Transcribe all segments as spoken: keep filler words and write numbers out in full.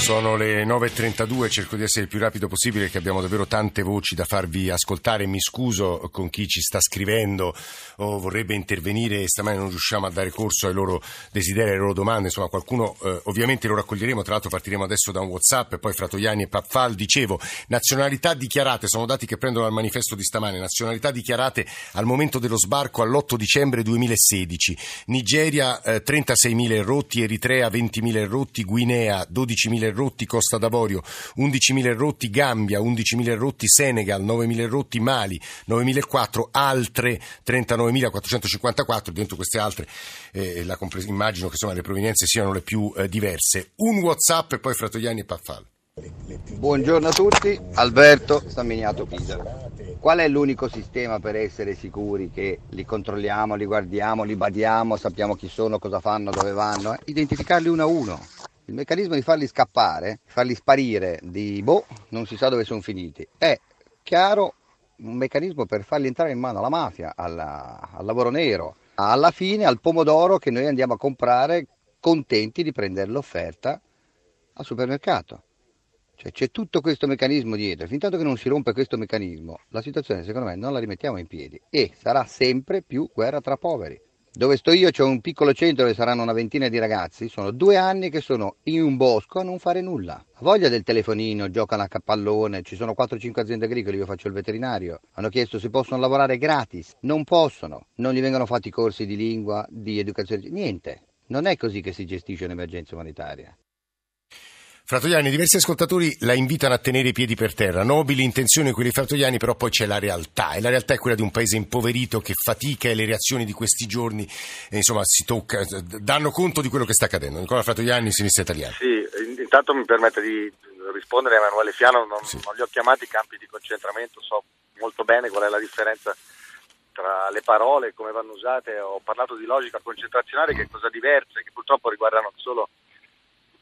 Sono le nove e trentadue, cerco di essere il più rapido possibile perché abbiamo davvero tante voci da farvi ascoltare. Mi scuso con chi ci sta scrivendo o vorrebbe intervenire e stamani non riusciamo a dare corso ai loro desideri, alle loro domande. Insomma, qualcuno eh, ovviamente lo raccoglieremo. Tra l'altro partiremo adesso da un WhatsApp e poi Fratoianni e Pap Fall. Dicevo, nazionalità dichiarate, sono dati che prendono dal manifesto di stamane, nazionalità dichiarate al momento dello sbarco all'otto dicembre duemilasedici. Nigeria eh, trentaseimila errotti, Eritrea ventimila errotti, Guinea dodicimila errotti, Costa d'Avorio undicimila errotti, Gambia undicimila errotti, Senegal novemila errotti, Mali novemilaquattrocento, altre trentanovemilaquattrocentocinquantaquattro. Dentro queste altre eh, la compres- immagino che insomma le provenienze siano le più eh, diverse. Un WhatsApp e poi Fratoianni e Pap Fall. Buongiorno a tutti, Alberto Stamminiato Pisa. Qual è l'unico sistema per essere sicuri che li controlliamo, li guardiamo, li badiamo, sappiamo chi sono, cosa fanno, dove vanno? Eh? Identificarli uno a uno. Il meccanismo di farli scappare, farli sparire, di boh, non si sa dove sono finiti, è chiaro un meccanismo per farli entrare in mano alla mafia, alla, al lavoro nero, alla fine al pomodoro che noi andiamo a comprare contenti di prendere l'offerta al supermercato. Cioè c'è tutto questo meccanismo dietro, fin tanto che non si rompe questo meccanismo, la situazione secondo me non la rimettiamo in piedi e sarà sempre più guerra tra poveri. Dove sto io c'è un piccolo centro dove saranno una ventina di ragazzi, sono due anni che sono in un bosco a non fare nulla. Ha voglia del telefonino, giocano a cappallone, ci sono quattro o cinque aziende agricole, io faccio il veterinario. Hanno chiesto se possono lavorare gratis, non possono, non gli vengono fatti corsi di lingua, di educazione, niente. Non è così che si gestisce un'emergenza umanitaria. Fratoianni, diversi ascoltatori la invitano a tenere i piedi per terra, nobili intenzioni quelle Fratoianni, però poi c'è la realtà e la realtà è quella di un paese impoverito che fatica e le reazioni di questi giorni e insomma si tocca, danno conto di quello che sta accadendo. Nicola Fratoianni, Sinistra Italiana. Sì, intanto mi permette di rispondere a Emanuele Fiano, non, sì. non li ho chiamati campi di concentramento, so molto bene qual è la differenza tra le parole, come vanno usate, ho parlato di logica concentrazionale mm. che è cosa diversa, che purtroppo riguarda non solo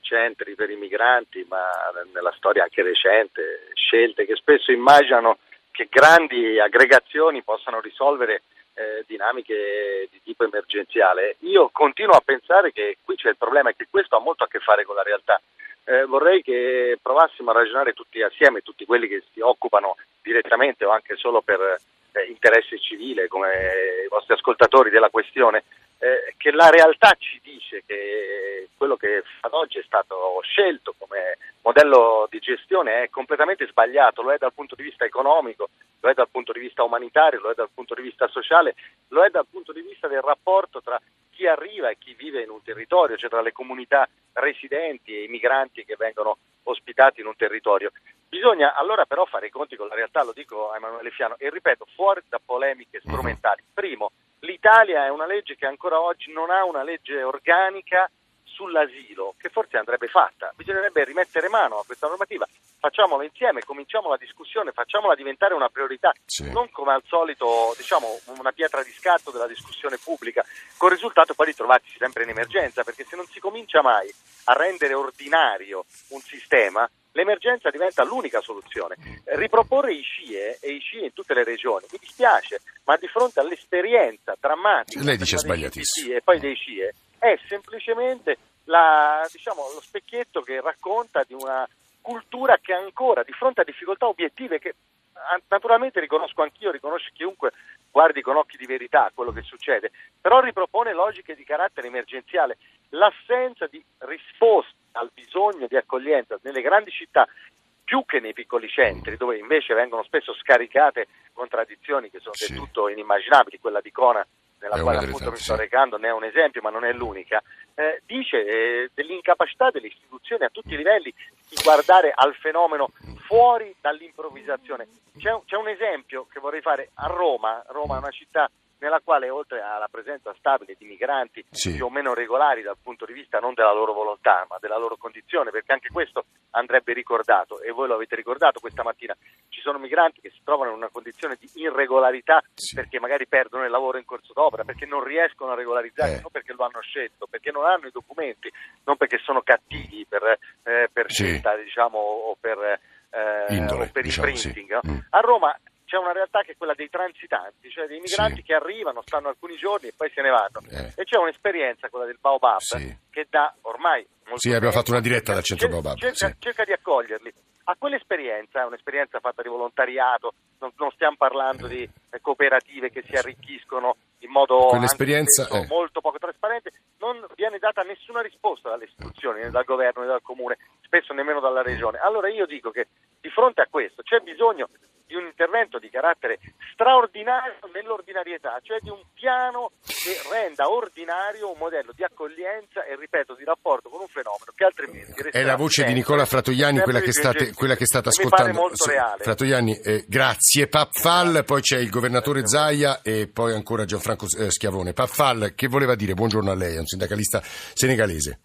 centri per i migranti, ma nella storia anche recente, scelte che spesso immaginano che grandi aggregazioni possano risolvere eh, dinamiche di tipo emergenziale. Io continuo a pensare che qui c'è il problema e che questo ha molto a che fare con la realtà. Eh, vorrei che provassimo a ragionare tutti assieme, tutti quelli che si occupano direttamente o anche solo per eh, interesse civile, come i vostri ascoltatori, della questione, Eh, che la realtà ci dice che quello che ad oggi è stato scelto come modello di gestione è completamente sbagliato, lo è dal punto di vista economico, lo è dal punto di vista umanitario, lo è dal punto di vista sociale, lo è dal punto di vista del rapporto tra chi arriva e chi vive in un territorio, cioè tra le comunità residenti e i migranti che vengono ospitati in un territorio. Bisogna allora però fare i conti con la realtà, lo dico a Emanuele Fiano, e ripeto, fuori da polemiche strumentali. Primo, l'Italia è una legge che ancora oggi non ha una legge organica sull'asilo, che forse andrebbe fatta, bisognerebbe rimettere mano a questa normativa, facciamola insieme, cominciamo la discussione, facciamola diventare una priorità, sì. non come al solito diciamo una pietra di scatto della discussione pubblica, col risultato poi di trovarsi sempre in emergenza, perché se non si comincia mai a rendere ordinario un sistema, l'emergenza diventa l'unica soluzione. Riproporre i C I E e i C I E in tutte le regioni, mi dispiace, ma di fronte all'esperienza drammatica lei dice sbagliatissimo e poi dei C I E è semplicemente la, diciamo, lo specchietto che racconta di una cultura che ancora di fronte a difficoltà obiettive che naturalmente riconosco anch'io, riconosce chiunque guardi con occhi di verità quello che succede, però ripropone logiche di carattere emergenziale. L'assenza di risposta al bisogno di accoglienza nelle grandi città più che nei piccoli centri, dove invece vengono spesso scaricate contraddizioni che sono sì. del tutto inimmaginabili, quella di Cona nella è quale appunto mi sto recando ne è un esempio ma non è l'unica, eh, dice eh, dell'incapacità delle istituzioni a tutti i livelli di guardare al fenomeno fuori dall'improvvisazione. C'è un, c'è un esempio che vorrei fare a Roma. Roma è una città nella quale oltre alla presenza stabile di migranti sì. più o meno regolari dal punto di vista non della loro volontà ma della loro condizione, perché anche questo andrebbe ricordato e voi lo avete ricordato questa mattina, ci sono migranti che si trovano in una condizione di irregolarità sì. perché magari perdono il lavoro in corso d'opera, perché non riescono a regolarizzare, eh. non perché lo hanno scelto, perché non hanno i documenti, non perché sono cattivi per, eh, per sì. scelta diciamo o per, eh, Indole, o per diciamo, il printing sì. no? mm. A Roma c'è una realtà che è quella dei transitanti, cioè dei migranti sì. che arrivano, stanno alcuni giorni e poi se ne vanno. Eh. E c'è un'esperienza, quella del Baobab, sì. che da ormai... Sì, abbiamo fatto una diretta dal centro Baobab. Cerca, sì. cerca di accoglierli. A quell'esperienza, è un'esperienza fatta di volontariato, non, non stiamo parlando eh. di cooperative che si arricchiscono in modo stesso, eh. molto poco trasparente, non viene data nessuna risposta dalle istituzioni, né dal governo, né dal comune, spesso nemmeno dalla regione. Allora io dico che di fronte a questo c'è bisogno di un intervento di carattere straordinario nell'ordinarietà, cioè di un piano che renda ordinario un modello di accoglienza e, ripeto, di rapporto con un fenomeno che altrimenti è la voce di Nicola Fratoianni, quella che state quella che state ascoltando. Mi pare molto reale. Fratoianni, eh, grazie. Pap Fall, poi c'è il governatore Zaia e poi ancora Gianfranco eh, Schiavone. Pap Fall, che voleva dire? Buongiorno a lei, è un sindacalista senegalese.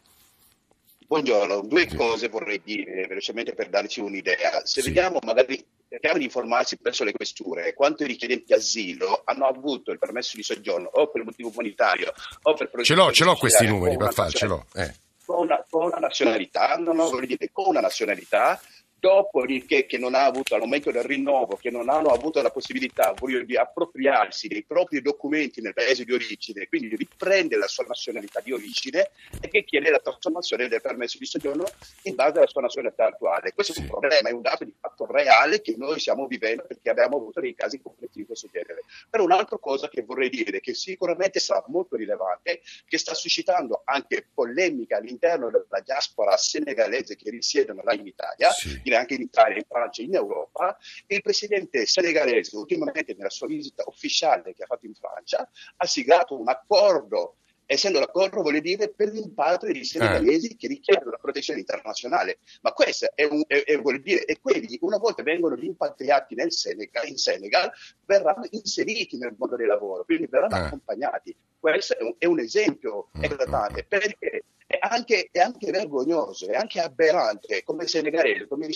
Buongiorno, due cose vorrei dire velocemente per darci un'idea. Se sì. vediamo, magari cerchiamo di informarsi presso le questure quanto i richiedenti asilo hanno avuto il permesso di soggiorno o per motivo umanitario o per progetto. Ce l'ho, ce l'ho questi numeri, per far, ce l'ho. Eh. Con, una, con una nazionalità, non ho voglio dire con una nazionalità, dopodiché che non ha avuto al momento del rinnovo, che non hanno avuto la possibilità voglio, di appropriarsi dei propri documenti nel paese di origine, quindi riprende la sua nazionalità di origine e che chiede la trasformazione del permesso di soggiorno in base alla sua nazionalità attuale. Questo sì. è un problema, è un dato di fatto reale che noi stiamo vivendo perché abbiamo avuto dei casi complessi di questo genere. Però un'altra cosa che vorrei dire, che sicuramente sarà molto rilevante, che sta suscitando anche polemica all'interno della diaspora senegalese che risiedono là in Italia, sì. anche in Italia, in Francia, in Europa, il presidente senegalese ultimamente nella sua visita ufficiale che ha fatto in Francia ha siglato un accordo, essendo l'accordo vuol dire per l'impatto dei senegalesi eh. che richiedono la protezione internazionale, ma questo è un, è, è, vuol dire e quelli una volta vengono rimpatriati nel Senegal, in Senegal verranno inseriti nel mondo del lavoro, quindi verranno eh. accompagnati. Questo è un, è un esempio mm. eclatante, perché È anche, è anche vergognoso, è anche aberrante come senegalese, come,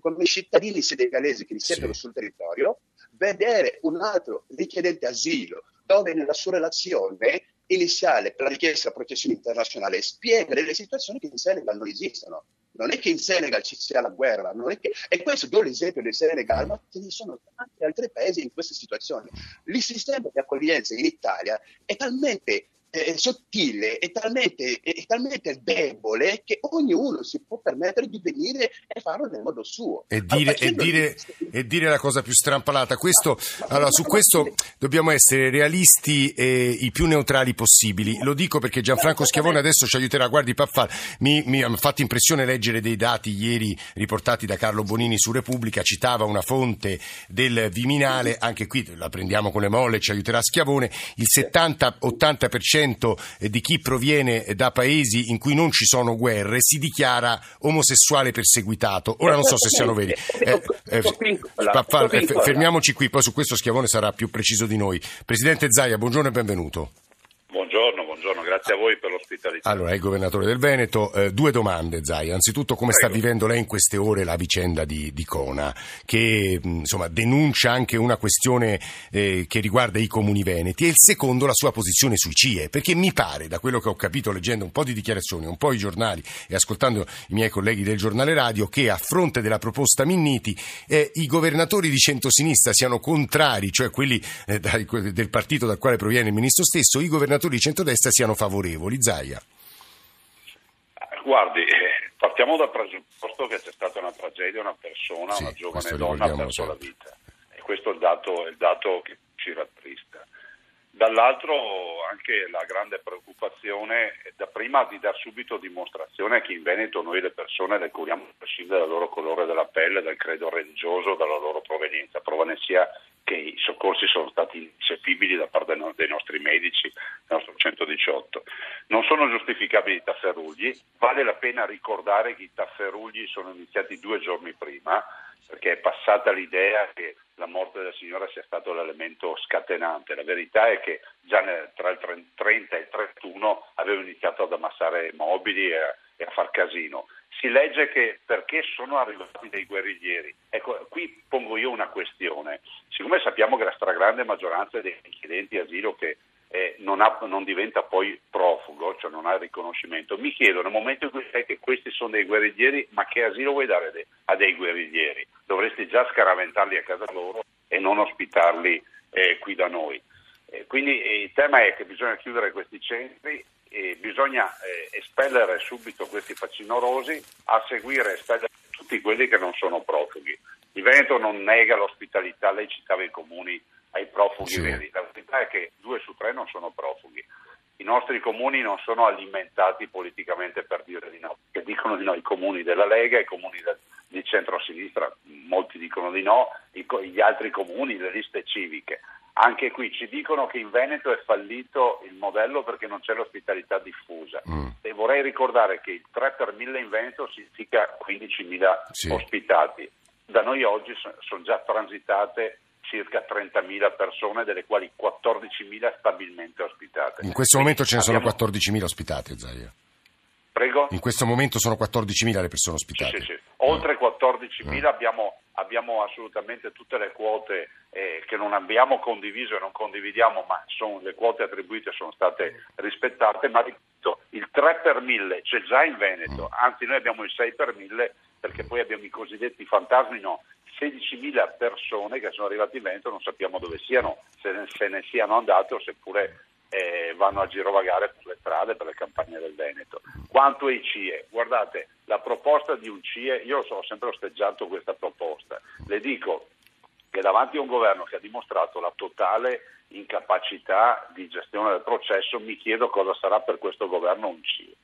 come cittadini senegalesi che risiedono sì. sul territorio, vedere un altro richiedente asilo dove nella sua relazione iniziale per la richiesta di protezione internazionale spiega delle situazioni che in Senegal non esistono. Non è che in Senegal ci sia la guerra, non è che... e questo do l'esempio del Senegal, ma ce ne sono tanti altri paesi in questa situazione. Il sistema di accoglienza in Italia è talmente... è sottile, è talmente, è talmente debole che ognuno si può permettere di venire e farlo nel modo suo e dire, e dire, e dire la cosa più strampalata. Questo, allora, su questo dobbiamo essere realisti e i più neutrali possibili, lo dico perché Gianfranco Schiavone adesso ci aiuterà. Guardi Paffal, mi, mi ha fatto impressione leggere dei dati ieri riportati da Carlo Bonini su Repubblica, citava una fonte del Viminale, anche qui la prendiamo con le molle, ci aiuterà Schiavone, il settanta ottanta per cento di chi proviene da paesi in cui non ci sono guerre si dichiara omosessuale perseguitato. Ora non so se siano veri. Eh, eh, fermiamoci qui, poi su questo Schiavone sarà più preciso di noi. Presidente Zaia, buongiorno e benvenuto. Buongiorno, buongiorno, grazie a voi per l'ospitalità. Allora, è il governatore del Veneto. Eh, due domande, Zaia. Anzitutto, come Prego. sta vivendo lei in queste ore la vicenda di, di Cona, che insomma denuncia anche una questione eh, che riguarda i comuni veneti, e il secondo la sua posizione sui C I E, perché mi pare, da quello che ho capito leggendo un po' di dichiarazioni, un po' i giornali e ascoltando i miei colleghi del giornale radio, che a fronte della proposta Minniti eh, i governatori di centrosinistra siano contrari, cioè quelli eh, dai, del partito dal quale proviene il ministro stesso, i governatori di centrodestra siano favorevoli. Zaia. Guardi, partiamo dal presupposto che c'è stata una tragedia, una persona, sì, una giovane donna ha perso la vita, e questo è il dato, è il dato che ci rattrista. Dall'altro anche la grande preoccupazione è da prima di dar subito dimostrazione che in Veneto noi le persone le curiamo a prescindere dal loro colore della pelle, dal credo religioso, dalla loro provenienza, prova ne sia che i soccorsi sono stati incepibili da parte dei nostri medici, del nostro centodiciotto. Non sono giustificabili i tafferugli, vale la pena ricordare che i tafferugli sono iniziati due giorni prima, perché è passata l'idea che la morte della signora sia stato l'elemento scatenante. La verità è che già nel, tra il trenta e il trentuno avevano iniziato ad ammassare mobili e a, e a far casino. Si legge che perché sono arrivati dei guerriglieri. Ecco, qui pongo io una questione. Siccome sappiamo che la stragrande maggioranza dei richiedenti asilo che eh, non, ha, non diventa poi profugo, cioè non ha riconoscimento, mi chiedo nel momento in cui sai che questi sono dei guerriglieri, ma che asilo vuoi dare de- a dei guerriglieri? Dovresti già scaraventarli a casa loro e non ospitarli eh, qui da noi. Eh, quindi eh, il tema è che bisogna chiudere questi centri, eh, bisogna eh, espellere subito questi facinorosi, a seguire espellere tutti quelli che non sono profughi. Il Veneto non nega l'ospitalità, lei citava i comuni, ai profughi veri. La verità è che due su tre non sono profughi. I nostri comuni non sono alimentati politicamente per dire di no, che dicono di no i comuni della Lega, i comuni del, di centrosinistra, molti dicono di no, i, gli altri comuni, le liste civiche. Anche qui ci dicono che in Veneto è fallito il modello perché non c'è l'ospitalità diffusa. Mm. E vorrei ricordare che il tre per mille in Veneto significa quindicimila sì. ospitati. Da noi oggi sono son già transitate circa trentamila persone, delle quali quattordicimila stabilmente ospitate. In questo momento ce ne sono abbiamo... quattordicimila ospitate, Zaia. Prego? In questo momento sono quattordicimila le persone ospitate. Sì, sì, sì. Oltre quattordicimila mm. abbiamo, abbiamo assolutamente tutte le quote eh, che non abbiamo condiviso e non condividiamo, ma sono, le quote attribuite sono state rispettate, ma ripeto, il tre per mille c'è già in Veneto, mm. anzi noi abbiamo il sei per mille perché poi abbiamo i cosiddetti fantasmi, no? sedicimila persone che sono arrivate in Veneto, non sappiamo dove siano, se ne, se ne siano andate o seppure eh, vanno a girovagare per le strade, per le campagne del Veneto. Quanto ai C I E, guardate, la proposta di un C I E, io ho sempre osteggiato questa proposta, le dico che davanti a un governo che ha dimostrato la totale incapacità di gestione del processo, mi chiedo cosa sarà per questo governo un C I E,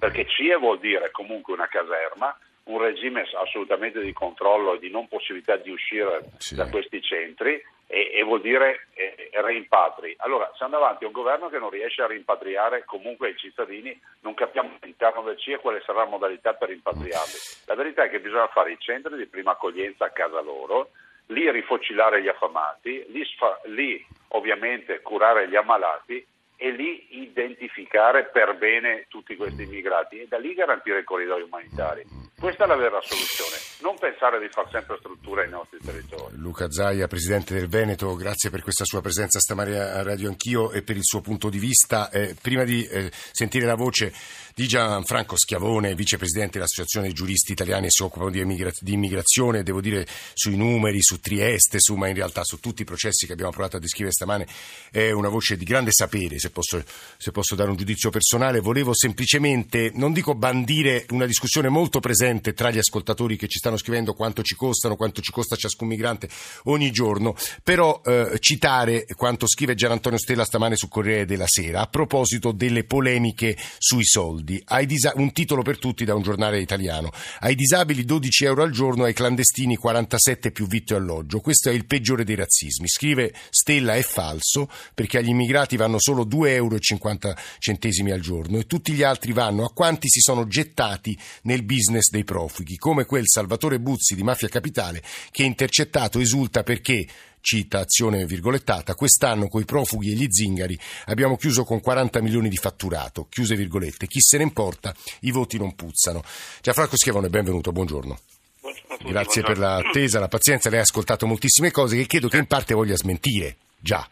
perché C I E vuol dire comunque una caserma, un regime assolutamente di controllo e di non possibilità di uscire sì. da questi centri e, e vuol dire e, e rimpatri. Allora siamo davanti a un governo che non riesce a rimpatriare comunque i cittadini, non capiamo all'interno del C I E quale sarà la modalità per rimpatriarli. La verità è che bisogna fare i centri di prima accoglienza a casa loro, lì rifocillare gli affamati, lì, sfa- lì ovviamente curare gli ammalati e lì identificare per bene tutti questi immigrati e da lì garantire i corridoi umanitari. Questa è la vera soluzione, non pensare di far sempre strutture ai nostri territori. Luca Zaia, Presidente del Veneto, grazie per questa sua presenza stamane a Radio Anch'io e per il suo punto di vista. Eh, prima di eh, sentire la voce di Gianfranco Schiavone, vicepresidente dell'Associazione dei Giuristi Italiani che si occupano di, immigra- di immigrazione, devo dire sui numeri, su Trieste, su, ma in realtà su tutti i processi che abbiamo provato a descrivere stamane, è una voce di grande sapere, se posso, se posso dare un giudizio personale. Volevo semplicemente, non dico bandire una discussione molto presente tra gli ascoltatori che ci stanno scrivendo quanto ci costano, quanto ci costa ciascun migrante ogni giorno, però eh, citare quanto scrive Gianantonio Stella stamane sul Corriere della Sera a proposito delle polemiche sui soldi. Ai disa- un titolo per tutti da un giornale italiano: ai disabili dodici euro al giorno, ai clandestini quarantasette più vitto e alloggio. Questo è il peggiore dei razzismi, scrive Stella. È falso, perché agli immigrati vanno solo due euro e cinquanta al giorno e tutti gli altri vanno a quanti si sono gettati nel business dei profughi, come quel Salvatore Buzzi di Mafia Capitale che, intercettato, esulta perché, citazione virgolettata, quest'anno coi profughi e gli zingari abbiamo chiuso con quaranta milioni di fatturato, chiuse virgolette, chi se ne importa, i voti non puzzano. Gianfranco Schiavone, benvenuto, buongiorno. Buongiorno a tutti, grazie buongiorno. Per l'attesa, la pazienza, lei ha ascoltato moltissime cose che credo che in parte voglia smentire, già.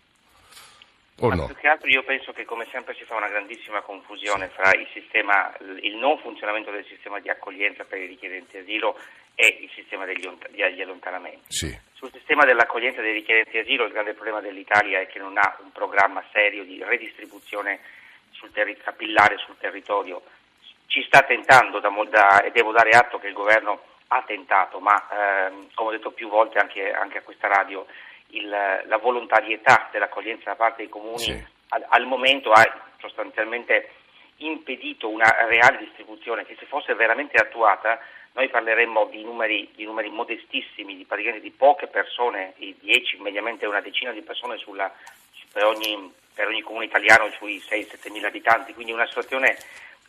Ma no? Più che altro io penso che come sempre si fa una grandissima confusione fra il sistema, il non funzionamento del sistema di accoglienza per i richiedenti asilo e il sistema degli, degli allontanamenti. Sì. Sul sistema dell'accoglienza dei richiedenti asilo il grande problema dell'Italia è che non ha un programma serio di redistribuzione sul terri- capillare sul territorio. Ci sta tentando da, da, e devo dare atto che il governo ha tentato, ma ehm, come ho detto più volte anche, anche a questa radio, Il, la volontarietà dell'accoglienza da parte dei comuni sì. al, al momento ha sostanzialmente impedito una reale distribuzione che, se fosse veramente attuata, noi parleremmo di numeri, di numeri modestissimi, di praticamente di poche persone, di dieci, mediamente una decina di persone sulla, su, per, ogni, per ogni comune italiano sui sei sette mila abitanti, quindi una situazione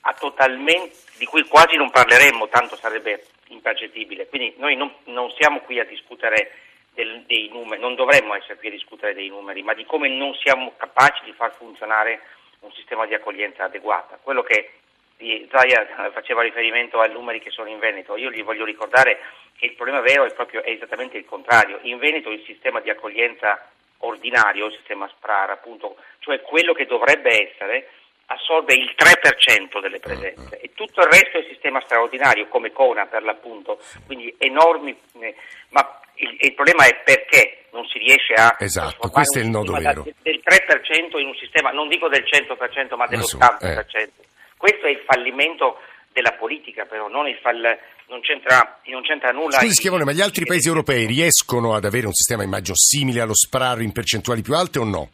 a totalmente, di cui quasi non parleremmo, tanto sarebbe impercettibile. Quindi noi non, non siamo qui a discutere Del, dei numeri, non dovremmo essere qui a discutere dei numeri, ma di come non siamo capaci di far funzionare un sistema di accoglienza adeguata. Quello che Zaia faceva riferimento ai numeri che sono in Veneto, io gli voglio ricordare che il problema vero è proprio è esattamente il contrario. In Veneto il sistema di accoglienza ordinario, il sistema SPRAR appunto, cioè quello che dovrebbe essere, assorbe il tre per cento delle presenze e tutto il resto è il sistema straordinario, come Cona per l'appunto, quindi enormi, ma Il, il problema è perché non si riesce a... Esatto, questo è il nodo vero. Del tre per cento in un sistema, non dico del cento per cento, ma dell'ottanta per cento. Eh. Questo è il fallimento della politica, però non il fall... non c'entra, non c'entra nulla. Scusi Schiavone, ma gli altri paesi europei riescono ad avere un sistema, immagino, simile allo SPRAR in percentuali più alte o no?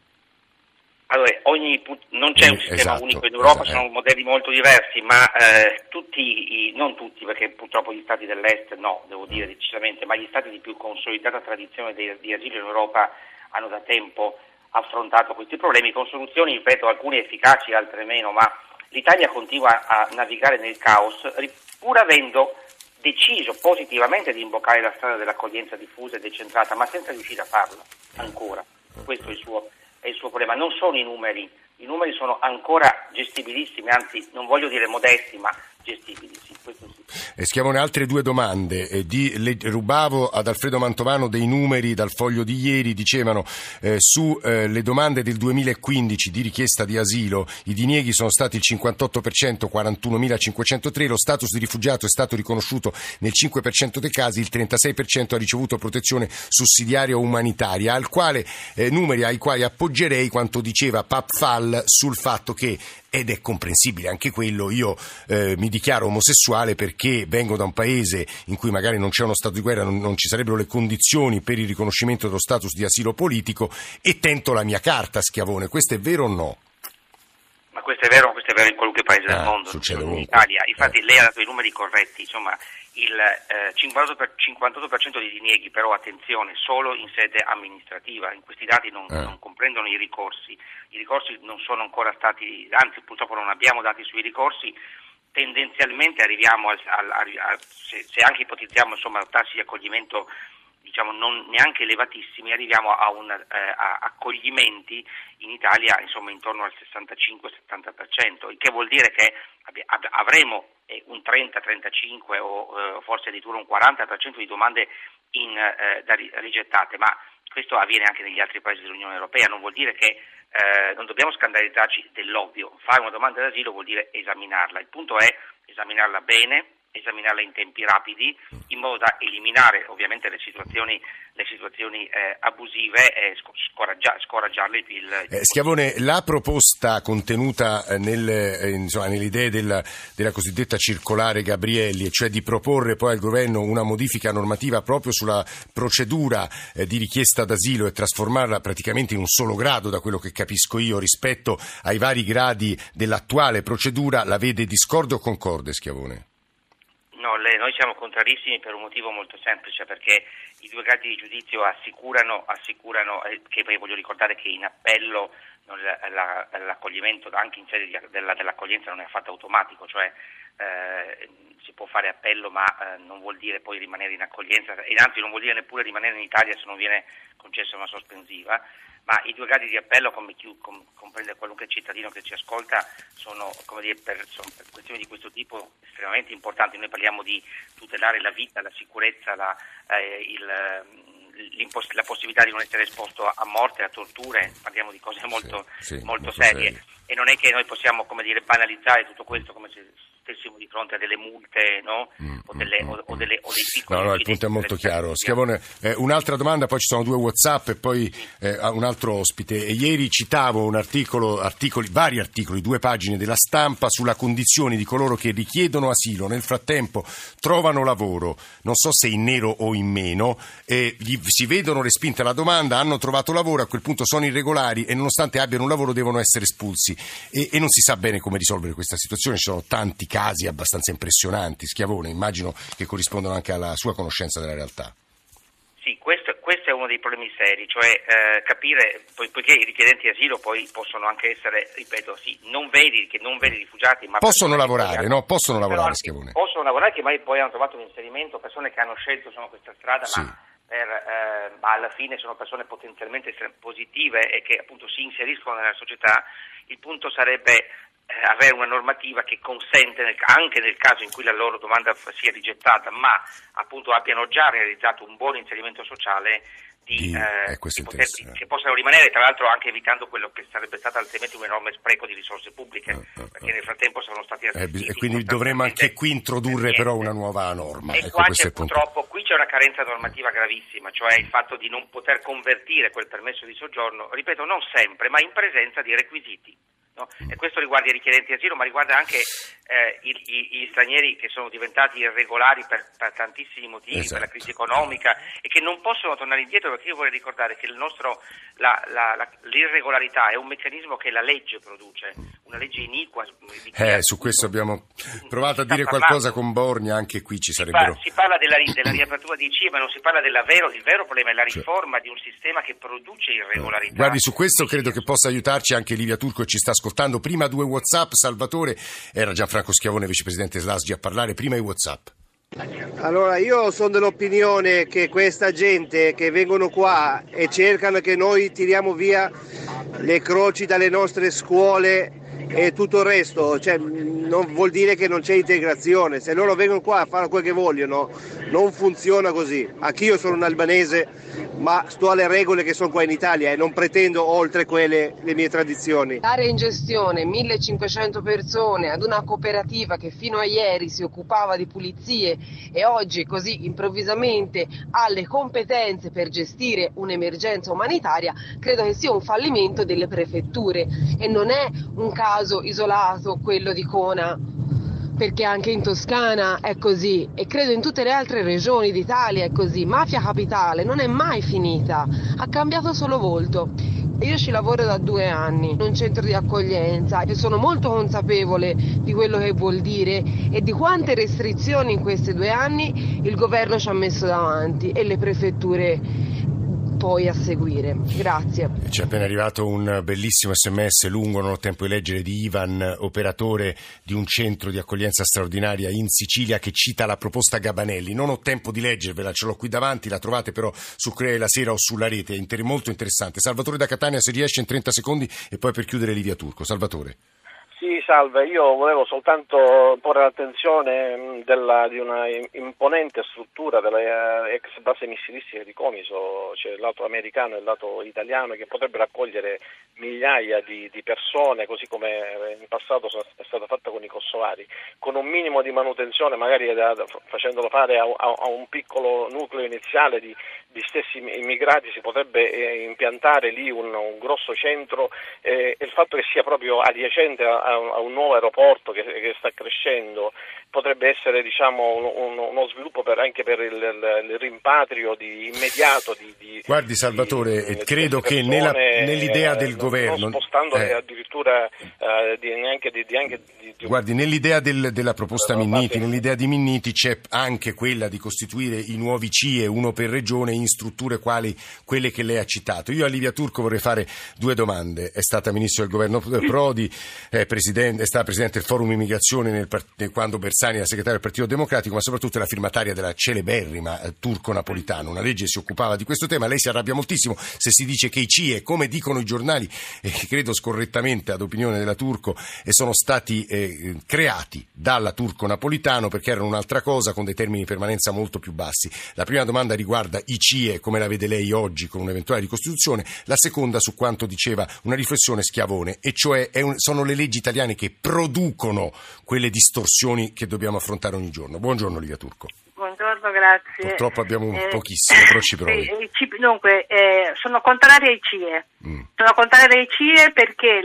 Allora, ogni put- non c'è un sistema esatto, unico in Europa, esatto. Sono modelli molto diversi, ma eh, tutti, i, non tutti, perché purtroppo gli stati dell'est no, devo dire decisamente, ma gli stati di più consolidata tradizione di, di asilo in Europa hanno da tempo affrontato questi problemi, con soluzioni, ripeto, alcune efficaci, altre meno, ma l'Italia continua a navigare nel caos, pur avendo deciso positivamente di imboccare la strada dell'accoglienza diffusa e decentrata, ma senza riuscire a farlo ancora. Questo è il suo... è il suo problema, non sono i numeri, i numeri sono ancora gestibilissimi, anzi non voglio dire modesti, ma gestibili, sì, questo sì. E Schiavone, altre due domande, eh, di, le, rubavo ad Alfredo Mantovano dei numeri dal Foglio di ieri, dicevano eh, su eh, le domande del duemilaquindici di richiesta di asilo, i dinieghi sono stati il cinquantotto per cento, quarantunomilacinquecentotre, lo status di rifugiato è stato riconosciuto nel cinque per cento dei casi, il trentasei per cento ha ricevuto protezione sussidiaria o umanitaria, al quale eh, numeri ai quali appoggerei quanto diceva Pap Fall sul fatto che, ed è comprensibile anche quello, io eh, mi dichiaro omosessuale perché vengo da un paese in cui magari non c'è uno stato di guerra, non, non ci sarebbero le condizioni per il riconoscimento dello status di asilo politico e tento la mia carta, Schiavone, questo è vero o no? Ma questo è vero, questo è vero in qualunque paese ah, del mondo, succede in Italia, infatti eh. lei ha dato i numeri corretti, insomma il eh, cinquantotto per cento di dinieghi, però attenzione, solo in sede amministrativa, in questi dati non, eh. non comprendono i ricorsi, i ricorsi non sono ancora stati, anzi purtroppo non abbiamo dati sui ricorsi, tendenzialmente arriviamo, al, al, al, se, se anche ipotizziamo insomma tassi di accoglimento diciamo non neanche elevatissimi, arriviamo a, un, eh, a accoglimenti in Italia insomma intorno al sessantacinque settanta per cento, il che vuol dire che avremo un trenta trentacinque o eh, forse addirittura un quaranta per cento di domande in, eh, da ri- rigettate, ma questo avviene anche negli altri paesi dell'Unione Europea, non vuol dire che eh, non dobbiamo scandalizzarci dell'ovvio, fare una domanda d'asilo vuol dire esaminarla, il punto è esaminarla bene, esaminarla in tempi rapidi, in modo da eliminare ovviamente le situazioni, le situazioni eh, abusive e scoraggia, scoraggiarle. Il... Eh, Schiavone, la proposta contenuta nel, eh, insomma, nell'idea della, della cosiddetta circolare Gabrielli, cioè di proporre poi al governo una modifica normativa proprio sulla procedura eh, di richiesta d'asilo e trasformarla praticamente in un solo grado, da quello che capisco io, rispetto ai vari gradi dell'attuale procedura, la vede discorde o concorde, Schiavone? No, le, noi siamo contrarissimi per un motivo molto semplice, perché i due gradi di giudizio assicurano, assicurano eh, che poi voglio ricordare che in appello non, la, la, l'accoglimento anche in sede di, della, dell'accoglienza non è affatto automatico, cioè eh, si può fare appello ma eh, non vuol dire poi rimanere in accoglienza, e anzi non vuol dire neppure rimanere in Italia se non viene concessa una sospensiva, ma i due gradi di appello, come chi, com, comprende qualunque cittadino che ci ascolta, sono, come dire, per, sono per questioni di questo tipo estremamente importanti. Noi parliamo di tutelare la vita, la sicurezza, la, eh, il, la possibilità di non essere esposto a morte, a torture, parliamo di cose molto, sì, sì, molto, molto serie. serie e non è che noi possiamo, come dire, banalizzare tutto questo come se stessimo di fronte a delle multe, no? o, delle, o, o, delle, o dei piccoli... No, no, il punto è molto chiaro. Schiavone, eh, un'altra domanda, poi ci sono due WhatsApp e poi eh, un altro ospite. E ieri citavo un articolo, articoli, vari articoli, due pagine della Stampa sulla condizione di coloro che richiedono asilo, nel frattempo trovano lavoro, non so se in nero o in meno, e gli, si vedono respinte la domanda, hanno trovato lavoro, a quel punto sono irregolari e nonostante abbiano un lavoro devono essere espulsi. E, e non si sa bene come risolvere questa situazione, ci sono tanti casi. Casi abbastanza impressionanti, Schiavone, immagino che corrispondono anche alla sua conoscenza della realtà. Sì, questo, questo è uno dei problemi seri, cioè eh, capire, poi, poiché i richiedenti asilo poi possono anche essere, ripeto, sì, non veri, che non veri rifugiati, ma possono lavorare, no? Possono lavorare, Schiavone. Possono lavorare, che mai poi hanno trovato un inserimento, persone che hanno scelto sono questa strada, sì. ma Per, eh, ma alla fine sono persone potenzialmente positive e che appunto si inseriscono nella società. Il punto sarebbe eh, avere una normativa che consente nel, anche nel caso in cui la loro domanda sia rigettata ma appunto abbiano già realizzato un buon inserimento sociale, di, di, eh, che, poter, che possano rimanere, tra l'altro anche evitando quello che sarebbe stato altrimenti un enorme spreco di risorse pubbliche, no, no, perché no. nel frattempo sono stati assistiti eh, e quindi dovremmo anche qui introdurre però una nuova norma. E ecco, qua c'è purtroppo qui c'è una carenza normativa gravissima, cioè il fatto di non poter convertire quel permesso di soggiorno, ripeto, non sempre, ma in presenza di requisiti. No? E questo riguarda i richiedenti asilo, ma riguarda anche eh, i, i, i stranieri che sono diventati irregolari per, per tantissimi motivi, esatto. per la crisi economica, e che non possono tornare indietro, perché io vorrei ricordare che il nostro, la, la, la, l'irregolarità è un meccanismo che la legge produce, una legge iniqua. Eh, su questo abbiamo provato a dire parlando. qualcosa con Borgna, anche qui ci sarebbero... Si parla, si parla della, della riapertura dei C I E, ma non si parla del vero, il vero problema è la riforma cioè. di un sistema che produce irregolarità. Guardi, su questo credo che possa aiutarci anche Livia Turco, ci sta ascoltando. Prima due WhatsApp, Salvatore, era Gianfranco Schiavone, vicepresidente dell'A S G I, a parlare, prima i WhatsApp. Allora, io sono dell'opinione che questa gente che vengono qua e cercano che noi tiriamo via le croci dalle nostre scuole e tutto il resto, cioè, non vuol dire che non c'è integrazione. Se loro vengono qua a fare quel che vogliono, non funziona così. Anch'io sono un albanese, ma sto alle regole che sono qua in Italia e non pretendo oltre quelle le mie tradizioni. Dare in gestione millecinquecento persone ad una cooperativa che fino a ieri si occupava di pulizie e oggi così improvvisamente ha le competenze per gestire un'emergenza umanitaria, credo che sia un fallimento delle prefetture, e non è un caso isolato quello di Cona, perché anche in Toscana è così e credo in tutte le altre regioni d'Italia è così. Mafia Capitale non è mai finita, ha cambiato solo volto. Io ci lavoro da due anni in un centro di accoglienza e sono molto consapevole di quello che vuol dire e di quante restrizioni in questi due anni il governo ci ha messo davanti e le prefetture poi a seguire. Grazie. C'è appena arrivato un bellissimo sms lungo, non ho tempo di leggere, di Ivan, operatore di un centro di accoglienza straordinaria in Sicilia, che cita la proposta Gabanelli. Non ho tempo di leggervela, ce l'ho qui davanti, la trovate però sul Corriere della Sera o sulla rete, è molto interessante. Salvatore da Catania, se riesce in trenta secondi, e poi per chiudere Livia Turco. Salvatore. Sì, salve, io volevo soltanto porre l'attenzione della, di una imponente struttura della ex base missilistica di Comiso, cioè il lato americano e il lato italiano, che potrebbero accogliere migliaia di, di persone, così come in passato è stata fatta con i kosovari, con un minimo di manutenzione, magari da, da, facendolo fare a, a, a un piccolo nucleo iniziale di, di stessi immigrati, si potrebbe eh, impiantare lì un, un grosso centro, eh, e il fatto che sia proprio adiacente a a un nuovo aeroporto che, che sta crescendo potrebbe essere, diciamo, un, un, uno sviluppo per, anche per il, il, il rimpatrio di, immediato di, di guardi Salvatore di, credo persone, che nella, nell'idea eh, del non, governo non spostando eh, addirittura eh, di, neanche di, di, anche di, di guardi nell'idea del, della proposta no, Minniti parte... nell'idea di Minniti c'è anche quella di costituire i nuovi C I E, uno per regione, in strutture quali quelle che lei ha citato. Io a Livia Turco vorrei fare due domande. È stata ministro del governo Prodi, eh, Presidente, è stata Presidente del Forum Immigrazione nel, nel, quando Bersani era segretario del Partito Democratico, ma soprattutto era firmataria della celeberrima eh, Turco-Napolitano, una legge che si occupava di questo tema. Lei si arrabbia moltissimo se si dice che i C I E, come dicono i giornali, e eh, credo scorrettamente ad opinione della Turco, eh, sono stati eh, creati dalla Turco-Napolitano perché erano un'altra cosa, con dei termini di permanenza molto più bassi. La prima domanda riguarda i C I E, come la vede lei oggi con un'eventuale ricostituzione, la seconda su quanto diceva una riflessione Schiavone, e cioè è un, sono le leggi italiane che producono quelle distorsioni che dobbiamo affrontare ogni giorno. Buongiorno Livia Turco. Buongiorno, grazie. Purtroppo abbiamo un eh, pochissimo, però ci provi. Eh, dunque, eh, sono contraria ai C I E. Mm. Sono contraria ai C I E perché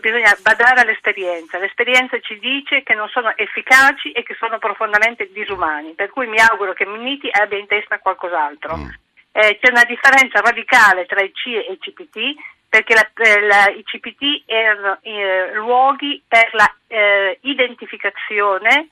bisogna badare all'esperienza. L'esperienza ci dice che non sono efficaci e che sono profondamente disumani, per cui mi auguro che Minniti abbia in testa qualcos'altro. Mm. Eh, c'è una differenza radicale tra i C I E e i C P T, perché la, la, i C P T erano eh, luoghi per la eh, identificazione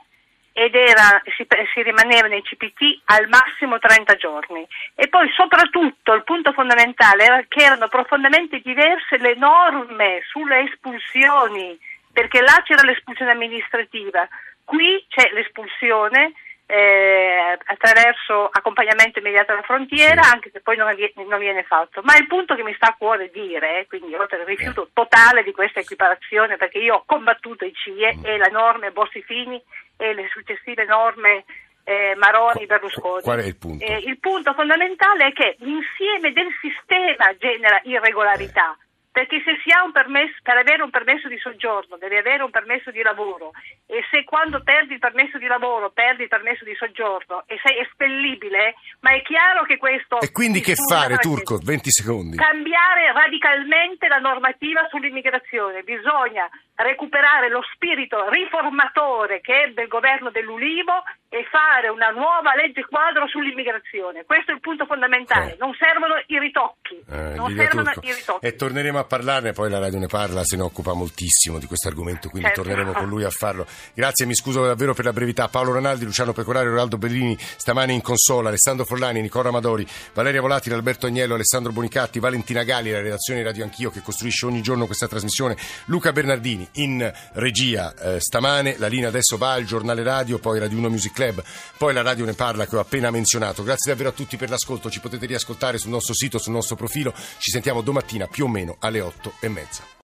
ed era, si, si rimaneva nei C P T al massimo trenta giorni. E poi soprattutto il punto fondamentale era che erano profondamente diverse le norme sulle espulsioni, perché là c'era l'espulsione amministrativa, qui c'è l'espulsione Eh, attraverso accompagnamento immediato alla frontiera, anche se poi non viene, non viene fatto. Ma il punto che mi sta a cuore dire, eh, quindi oltre al rifiuto totale di questa equiparazione, perché io ho combattuto i C I E e la norma Bossi Fini e le successive norme eh, Maroni-Berlusconi. Qual è il punto? Eh, il punto fondamentale è che l'insieme del sistema genera irregolarità. Eh. Perché se si ha un permesso, per avere un permesso di soggiorno devi avere un permesso di lavoro, e se quando perdi il permesso di lavoro perdi il permesso di soggiorno e sei espellibile, ma è chiaro che questo... E quindi che fare, Turco? venti secondi. Cambiare radicalmente la normativa sull'immigrazione. Bisogna recuperare lo spirito riformatore che ebbe il governo dell'Ulivo e fare una nuova legge quadro sull'immigrazione. Questo è il punto fondamentale. Eh. Non servono i ritocchi. Eh, non servono i ritocchi. E torneremo a parlarne, poi la radio ne parla, se ne occupa moltissimo di questo argomento, quindi certo. Torneremo con lui a farlo. Grazie, mi scuso davvero per la brevità. Paolo Ranaldi, Luciano Pecorario, Oraldo Bellini stamane in consola, Alessandro Forlani, Nicola Madori, Valeria Volati, Alberto Agnello, Alessandro Bonicatti, Valentina Galli, la redazione Radio Anch'io che costruisce ogni giorno questa trasmissione, Luca Bernardini in regia eh, stamane. La linea adesso va al giornale radio, poi Radio uno Music Club, poi la radio ne parla che ho appena menzionato. Grazie davvero a tutti per l'ascolto, ci potete riascoltare sul nostro sito, sul nostro profilo. Ci sentiamo domattina più o meno alle otto e mezza.